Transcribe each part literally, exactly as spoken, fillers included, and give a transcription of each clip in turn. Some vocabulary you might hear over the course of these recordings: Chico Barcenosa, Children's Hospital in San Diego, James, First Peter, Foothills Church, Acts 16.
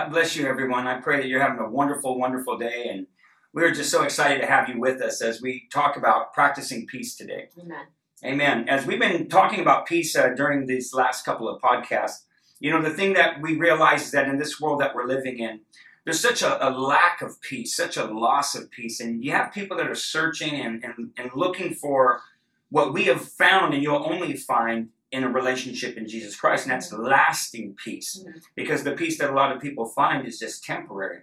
God bless you, everyone. I pray that you're having a wonderful, wonderful day. And we're just so excited to have you with us as we talk about practicing peace today. Amen. Amen. As we've been talking about peace uh, during these last couple of podcasts, you know, the thing that we realize is that in this world that we're living in, there's such a, a lack of peace, such a loss of peace. And you have people that are searching and, and, and looking for what we have found, and you'll only find in a relationship in Jesus Christ, and that's lasting peace. Because the peace that a lot of people find is just temporary.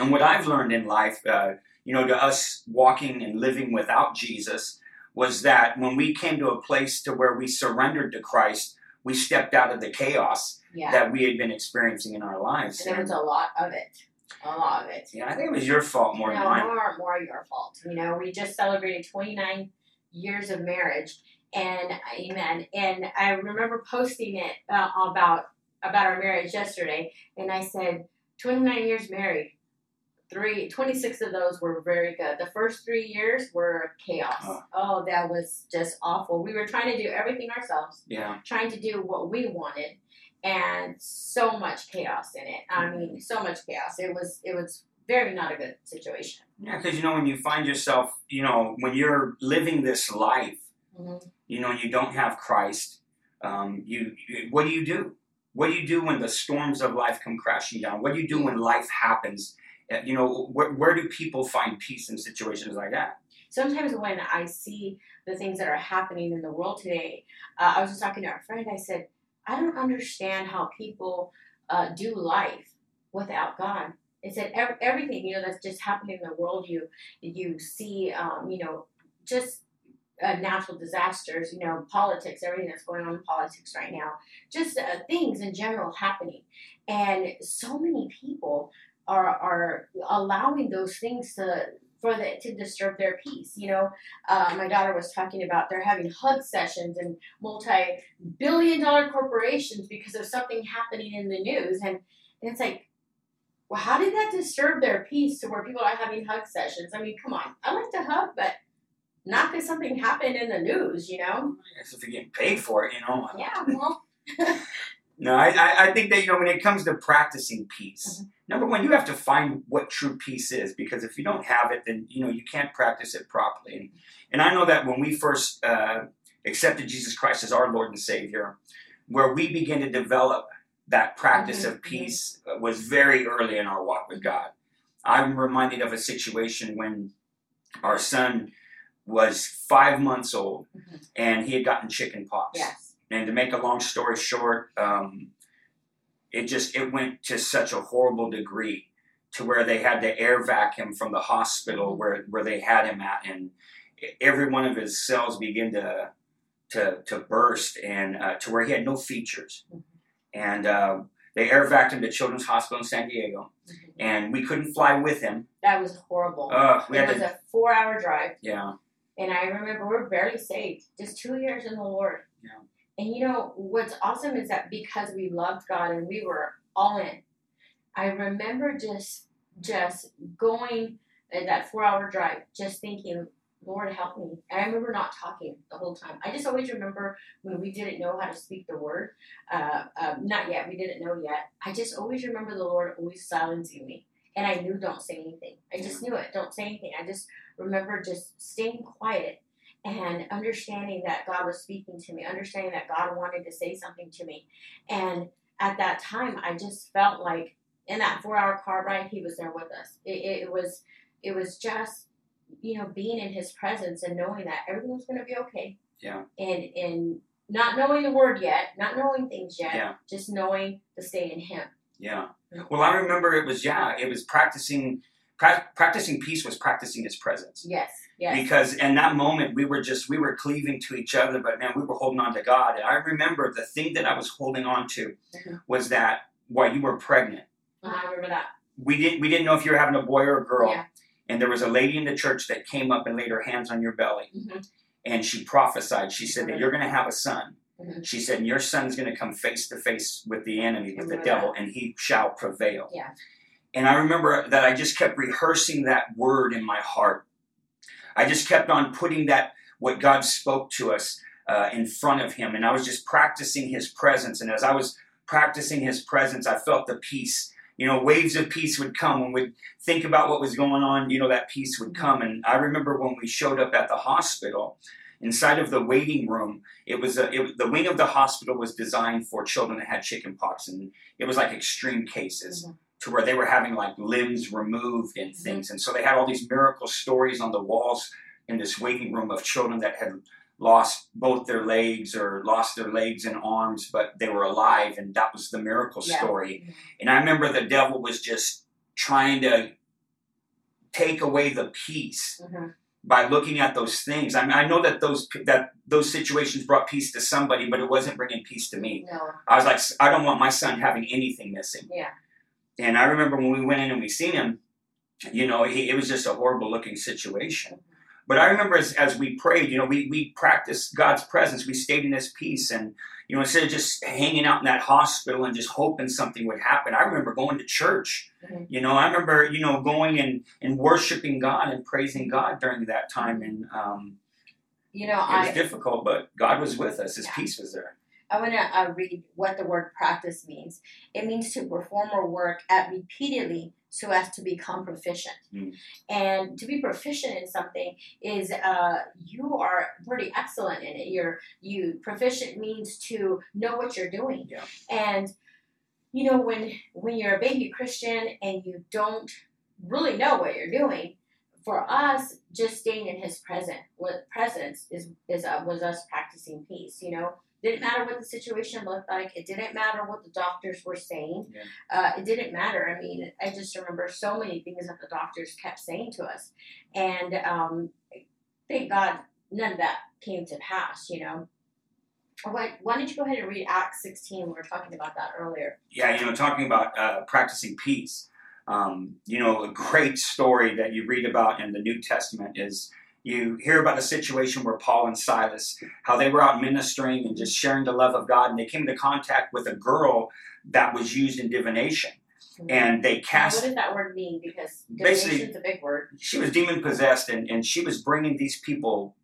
And what I've learned in life, uh, you know, to us walking and living without Jesus, was that when we came to a place to where we surrendered to Christ, we stepped out of the chaos yeah. that we had been experiencing in our lives. And there was a lot of it. A lot of it. Yeah, I think it was your fault more no, than mine. More, more your fault. You know, we just celebrated twenty-nine years of marriage. And, amen, and I remember posting it uh, about about our marriage yesterday, and I said, twenty-nine years married, three, twenty-six of those were very good. The first three years were chaos. Oh. oh, that was just awful. We were trying to do everything ourselves, yeah. trying to do what we wanted, and so much chaos in it. I mean, so much chaos. It was it was very not a good situation. Yeah, because, you know, when you find yourself, you know, when you're living this life, mm-hmm. you know, you don't have Christ. Um, you, you, what do you do? What do you do when the storms of life come crashing down? What do you do when life happens? You know, wh- where do people find peace in situations like that? Sometimes when I see the things that are happening in the world today, uh, I was just talking to our friend. I said, I don't understand how people uh, do life without God. I said, ev- everything, you know, that's just happening in the world, you, you see, um, you know, just... Uh, natural disasters, you know, politics, everything that's going on in politics right now, just uh, things in general happening. And so many people are are allowing those things to for the, to disturb their peace. You know, uh, my daughter was talking about they're having H U D sessions and multi-billion dollar corporations because of something happening in the news. And, and it's like, well, how did that disturb their peace to where people are having H U D sessions? I mean, come on. I like to hug, but not because something happened in the news, you know? If you're getting paid for it, you know? Yeah, well. No, I, I think that, you know, when it comes to practicing peace, mm-hmm. number one, you have to find what true peace is, because if you don't have it, then, you know, you can't practice it properly. And, and I know that when we first uh, accepted Jesus Christ as our Lord and Savior, where we began to develop that practice mm-hmm. of peace mm-hmm. was very early in our walk with God. I'm reminded of a situation when our son was five months old, mm-hmm. and he had gotten chicken pox. Yes. And to make a long story short, um, it just, it went to such a horrible degree to where they had to air vac him from the hospital where, where they had him at. And every one of his cells began to, to, to burst and uh, to where he had no features. Mm-hmm. And uh, they air vac'd him to Children's Hospital in San Diego. Mm-hmm. And we couldn't fly with him. That was horrible. Uh, we it had was to, a four hour drive. Yeah. And I remember we're barely saved, just two years in the Lord. Yeah. And you know, what's awesome is that because we loved God and we were all in, I remember just just going in that four-hour drive, just thinking, Lord, help me. And I remember not talking the whole time. I just always remember when we didn't know how to speak the word. Uh, uh, not yet. We didn't know yet. I just always remember the Lord always silencing me. And I knew don't say anything. I just knew it. Don't say anything. I just remember just staying quiet and understanding that God was speaking to me, understanding that God wanted to say something to me. And at that time, I just felt like in that four-hour car ride, he was there with us. It, it was it was just, you know, being in his presence and knowing that everything's going to be okay. Yeah. And, and not knowing the word yet, not knowing things yet, yeah. just knowing to stay in him. Yeah. Well, I remember it was, yeah, it was practicing, pra- practicing peace was practicing his presence. Yes, yes. Because in that moment, we were just, we were cleaving to each other, but man, we were holding on to God. And I remember the thing that I was holding on to mm-hmm. was that while you were pregnant. Uh-huh, I remember that. We didn't, we didn't know if you were having a boy or a girl. Yeah. And there was a lady in the church that came up and laid her hands on your belly. Mm-hmm. And she prophesied. She said mm-hmm. that you're going to have a son. Mm-hmm. She said, and your son's going to come face to face with the enemy, with the devil, that. And he shall prevail. Yeah. And I remember that I just kept rehearsing that word in my heart. I just kept on putting that, what God spoke to us uh, in front of him. And I was just practicing his presence. And as I was practicing his presence, I felt the peace You know, waves of peace would come. When we'd think about what was going on, you know, that peace would come. And I remember when we showed up at the hospital, inside of the waiting room, it was a, it, the wing of the hospital was designed for children that had chickenpox, and it was like extreme cases, mm-hmm. to where they were having like limbs removed and things. And so they had all these miracle stories on the walls in this waiting room of children that had lost both their legs or lost their legs and arms, but they were alive. And that was the miracle yeah. story. And I remember the devil was just trying to take away the peace mm-hmm. by looking at those things. I mean, I know that those, that those situations brought peace to somebody, but it wasn't bringing peace to me. No. I was like, I don't want my son having anything missing. Yeah. And I remember when we went in and we seen him, you know, he, it was just a horrible looking situation. But I remember as, as we prayed, you know, we, we practiced God's presence. We stayed in His peace. And, you know, instead of just hanging out in that hospital and just hoping something would happen, I remember going to church. Mm-hmm. You know, I remember, you know, going and, and worshiping God and praising God during that time. And, um, you know, it was I, difficult, but God was with us. His yeah. peace was there. I want to uh, read what the word practice means. It means to perform or work at repeatedly so as to become proficient. Mm. And to be proficient in something is uh, you are pretty excellent in it. You're you proficient means to know what you're doing. Yeah. And, you know, when when you're a baby Christian and you don't really know what you're doing, for us, just staying in His presence, presence is, is uh, was us practicing peace, you know. Didn't matter what the situation looked like. It didn't matter what the doctors were saying. Yeah. Uh, it didn't matter. I mean, I just remember so many things that the doctors kept saying to us. And um, thank God none of that came to pass, you know. Why, why don't you go ahead and read Acts sixteen? We were talking about that earlier. Yeah, you know, talking about uh, practicing peace. Um, you know, a great story that you read about in the New Testament is... You hear about a situation where Paul and Silas, how they were out ministering and just sharing the love of God. And they came into contact with a girl that was used in divination. Mm-hmm. And they cast... What did that word mean? Because divination is a big word. She was demon-possessed, and, and she was bringing these people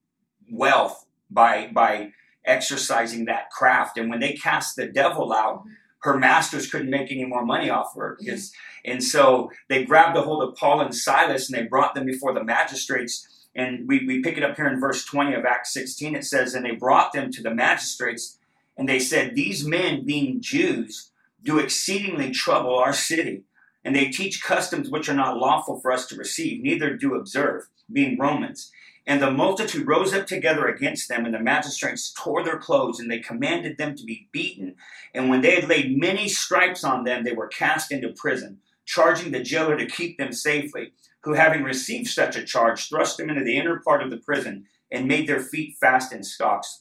wealth by, by exercising that craft. And when they cast the devil out, mm-hmm. her masters couldn't make any more money off her. Because, mm-hmm. And so they grabbed a hold of Paul and Silas, and they brought them before the magistrates. And we, we pick it up here in verse twenty of Acts sixteen. It says, and they brought them to the magistrates, and they said, these men, being Jews, do exceedingly trouble our city. And they teach customs which are not lawful for us to receive, neither do observe, being Romans. And the multitude rose up together against them, and the magistrates tore their clothes, and they commanded them to be beaten. And when they had laid many stripes on them, they were cast into prison, charging the jailer to keep them safely, who, having received such a charge, thrust them into the inner part of the prison and made their feet fast in stocks.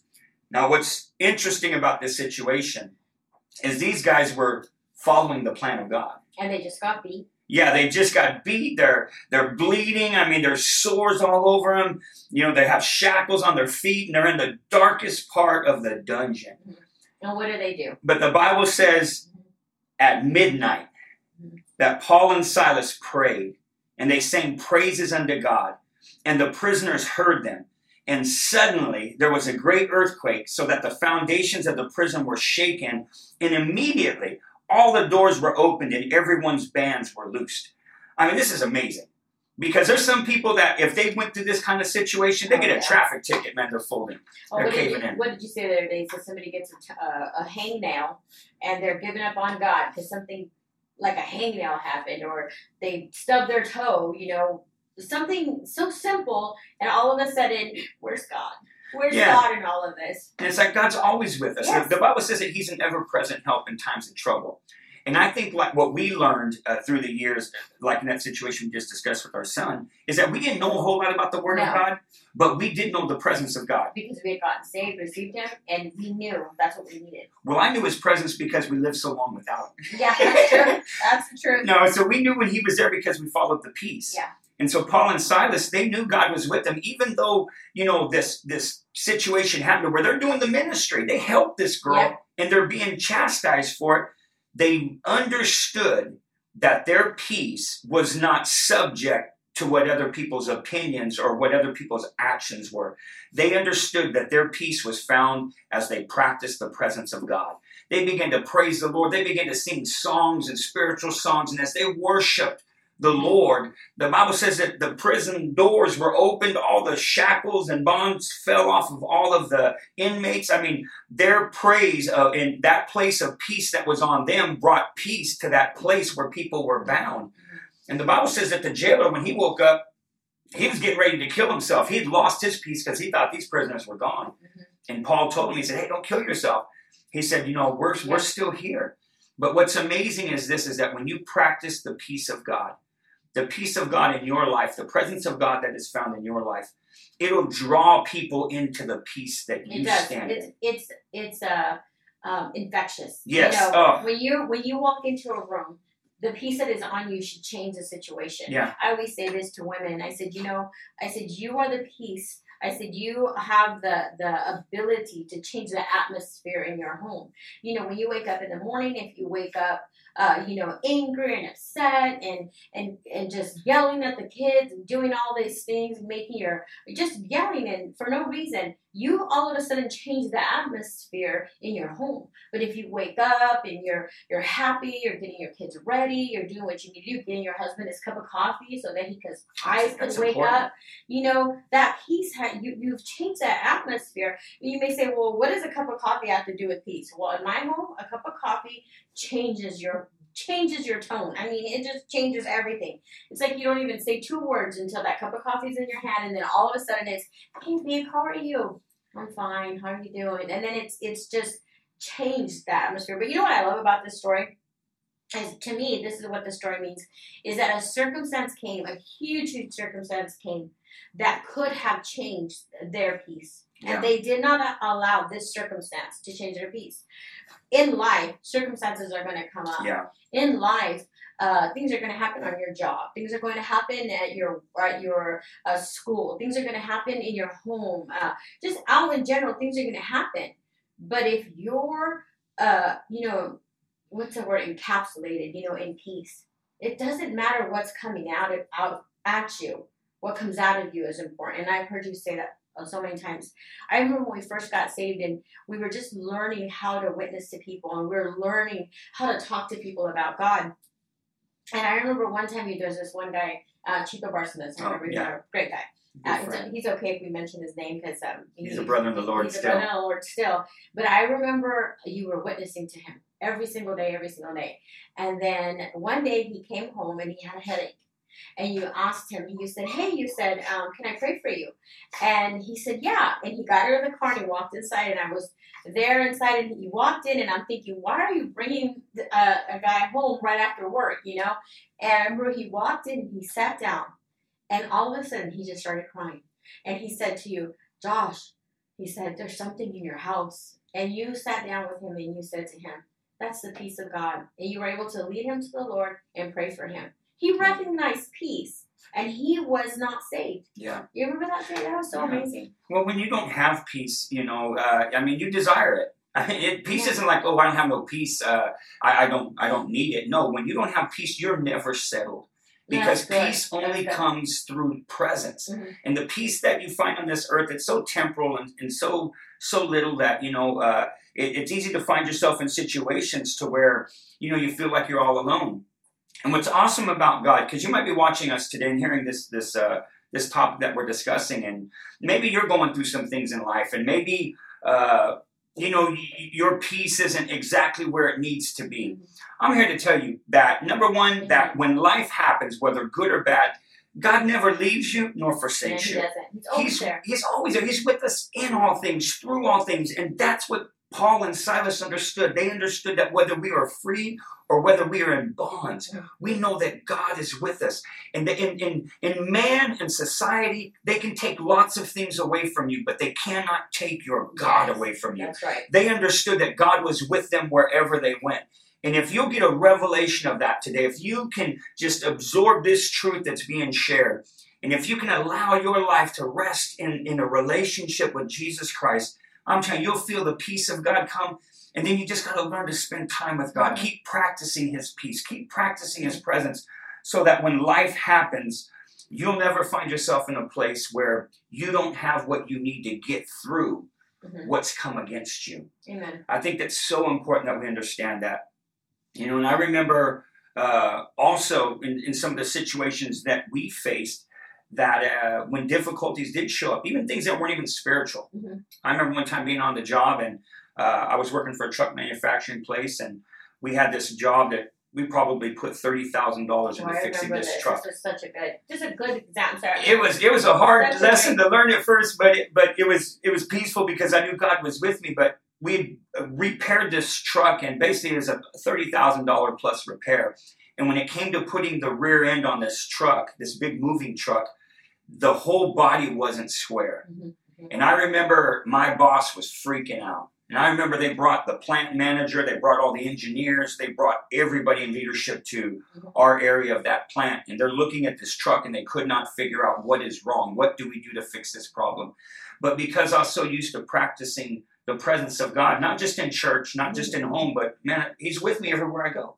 Now, what's interesting about this situation is these guys were following the plan of God. And they just got beat. Yeah, they just got beat. They're they're bleeding. I mean, there's sores all over them. You know, they have shackles on their feet, and they're in the darkest part of the dungeon. And what do they do? But the Bible says at midnight that Paul and Silas prayed. And they sang praises unto God, and the prisoners heard them. And suddenly there was a great earthquake, so that the foundations of the prison were shaken. And immediately all the doors were opened, and everyone's bands were loosed. I mean, this is amazing. Because there's some people that if they went through this kind of situation, they oh, get a yeah. traffic ticket, man. They're folding. Oh, they're what, caving did you, in. What did you say the other day? So somebody gets a, uh, a hangnail, and they're giving up on God because something... like a hangnail happened, or they stubbed their toe, you know, something so simple, and all of a sudden, where's God? Where's yeah. God in all of this? And it's like God's always with us. Yes. The Bible says that He's an ever-present help in times of trouble. And I think like what we learned uh, through the years, like in that situation we just discussed with our son, is that we didn't know a whole lot about the Word no. of God, but we did know the presence of God. Because we had gotten saved, received Him, and we knew that's what we needed. Well, I knew His presence because we lived so long without Him. Yeah, that's true. That's the truth. No, so we knew when He was there because we followed the peace. Yeah. And so Paul and Silas, they knew God was with them, even though, you know, this this situation happened where they're doing the ministry. They helped this girl, yeah. and they're being chastised for it. They understood that their peace was not subject to what other people's opinions or what other people's actions were. They understood that their peace was found as they practiced the presence of God. They began to praise the Lord. They began to sing songs and spiritual songs. And as they worshiped the Lord, the Bible says that the prison doors were opened. All the shackles and bonds fell off of all of the inmates. I mean, their praise of, in that place of peace that was on them brought peace to that place where people were bound. And the Bible says that the jailer, when he woke up, he was getting ready to kill himself. He'd lost his peace because he thought these prisoners were gone. And Paul told him, he said, hey, don't kill yourself. He said, you know, we're, we're still here. But what's amazing is this, is that when you practice the peace of God, the peace of God in your life, the presence of God that is found in your life, it'll draw people into the peace that you stand in. It does. It's, it's, it's uh, um, infectious. Yes. You know, oh. when, you, when you walk into a room, the peace that is on you should change the situation. Yeah. I always say this to women. I said, you know, I said, you are the peace. I said, you have the, the ability to change the atmosphere in your home. You know, when you wake up in the morning, if you wake up, uh, you know, angry and upset and, and, and just yelling at the kids and doing all these things, making your, just yelling and for no reason, you all of a sudden change the atmosphere in your home. But if you wake up and you're, you're happy, you're getting your kids ready, you're doing what you need to do, getting your husband his cup of coffee so that he his eyes can wake up, you know, that peace has, You, you've changed that atmosphere. You may say, well, what does a cup of coffee have to do with peace? Well, in my home, a cup of coffee changes your changes your tone. I mean, it just changes everything. It's like you don't even say two words until that cup of coffee is in your hand, and then all of a sudden it's, hey, babe, how are you? I'm fine. How are you doing? And then it's it's just changed that atmosphere. But you know what I love about this story? As to me, this is what the story means, is that a circumstance came, a huge, huge circumstance came that could have changed their peace. Yeah. And they did not allow this circumstance to change their peace. In life, circumstances are going to come up. Yeah. In life, uh, things are going to happen on your job. Things are going to happen at your at your uh, school. Things are going to happen in your home. Uh, just out in general, things are going to happen. But if you're, uh, you know, what's the word, encapsulated, you know, in peace. It doesn't matter what's coming out of, out at you. What comes out of you is important. And I've heard you say that so many times. I remember when we first got saved and we were just learning how to witness to people, and we were learning how to talk to people about God. And I remember one time there was this one guy, uh, Chico Barcenosa, oh, yeah. great guy. Uh, he's, he's okay if we mention his name because um, he's, he's a brother in the Lord he's still. He's a brother in the Lord still. But I remember you were witnessing to him every single day, every single day. And then one day he came home and he had a headache. And you asked him, and you said, hey, you said, um, can I pray for you? And he said, yeah. And he got out of the car and he walked inside, and I was there inside, and he walked in, and I'm thinking, why are you bringing a, a guy home right after work, you know? And I remember he walked in and he sat down, and all of a sudden he just started crying. And he said to you, Josh, he said, there's something in your house. And you sat down with him and you said to him, that's the peace of God. And you were able to lead him to the Lord and pray for him. He recognized peace, and he was not saved. Yeah. You remember that day? That was so yeah. amazing. Well, when you don't have peace, you know, uh, I mean, you desire it. I mean, it peace yeah. isn't like, oh, I don't have no peace. Uh, I, I don't I don't need it. No, when you don't have peace, you're never settled. Because peace only comes through presence. Mm-hmm. And the peace that you find on this earth, it's so temporal and, and so so little that, you know, uh, it, it's easy to find yourself in situations to where, you know, you feel like you're all alone. And what's awesome about God, because you might be watching us today and hearing this this uh, this topic that we're discussing, and maybe you're going through some things in life, and maybe uh, you know your peace isn't exactly where it needs to be. I'm here to tell you that number one, that when life happens, whether good or bad, God never leaves you nor forsakes you. He's always there. He's always there. He's with us in all things, through all things, and that's what Paul and Silas understood. They understood that whether we are free or whether we are in bonds, we know that God is with us. And the, in, in, in man and society, they can take lots of things away from you, but they cannot take your God yes, away from you. That's right. They understood that God was with them wherever they went. And if you'll get a revelation of that today, if you can just absorb this truth that's being shared, and if you can allow your life to rest in, in a relationship with Jesus Christ, I'm telling you, you'll feel the peace of God come, and then you just got to learn to spend time with God. Keep practicing His peace. Keep practicing His presence so that when life happens, you'll never find yourself in a place where you don't have what you need to get through. Mm-hmm. mm-hmm. what's come against you. Amen. I think that's so important that we understand that. You know, and I remember uh, also in, in some of the situations that we faced, that uh, when difficulties did show up, even things that weren't even spiritual. Mm-hmm. I remember one time being on the job, and uh, I was working for a truck manufacturing place, and we had this job that we probably put thirty thousand dollars into fixing this that. truck. This was such a good, just a good example. Sorry. It was, it was a hard was lesson great. to learn at first, but it, but it was, it was peaceful because I knew God was with me. But we repaired this truck, and basically it was a thirty thousand dollars plus repair. And when it came to putting the rear end on this truck, this big moving truck, the whole body wasn't square. Mm-hmm. Mm-hmm. And I remember my boss was freaking out. And I remember they brought the plant manager, they brought all the engineers, they brought everybody in leadership to our area of that plant. And they're looking at this truck and they could not figure out what is wrong. What do we do to fix this problem? But because I was so used to practicing the presence of God, not just in church, not just in home, but man, he's with me everywhere I go.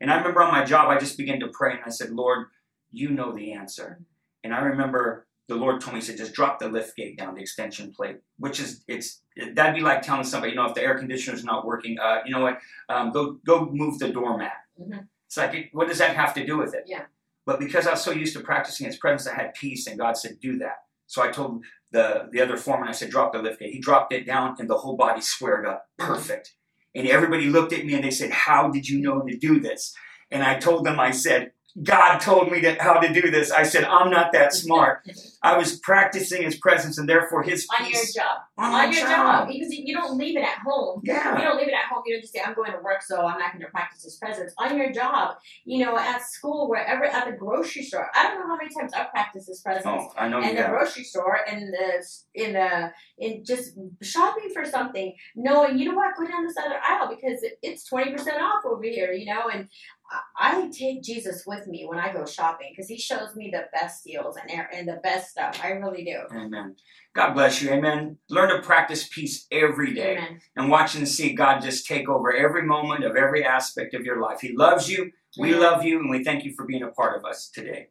And I remember on my job, I just began to pray and I said, Lord, you know the answer. And I remember the Lord told me, he said, just drop the lift gate down, the extension plate, which is, it's, that'd be like telling somebody, you know, if the air conditioner's not working, uh, you know what, um, go, go move the doormat. Mm-hmm. It's like, what does that have to do with it? Yeah. But because I was so used to practicing his presence, I had peace, and God said, do that. So I told the, the other foreman, I said, drop the lift gate. He dropped it down and the whole body squared up. Perfect. And everybody looked at me and they said, how did you know to do this? And I told them, I said, God told me that how to do this. I said, I'm not that smart. I was practicing his presence and therefore his peace. On your job. On, on your job. job. Because you don't leave it at home. Yeah. You don't leave it at home. You don't just say, I'm going to work, so I'm not going to practice his presence. On your job, you know, at school, wherever, at the grocery store. I don't know how many times I've practiced his presence. Oh, I know you have. In the grocery store, in the, in the, in just shopping for something, knowing, you know what, go down this other aisle because it's twenty percent off over here, you know, and I take Jesus with me when I go shopping because he shows me the best deals and and the best stuff. I really do. Amen. God bless you. Amen. Learn to practice peace every day. Amen. And watch and see God just take over every moment of every aspect of your life. He loves you. We love you. And we thank you for being a part of us today.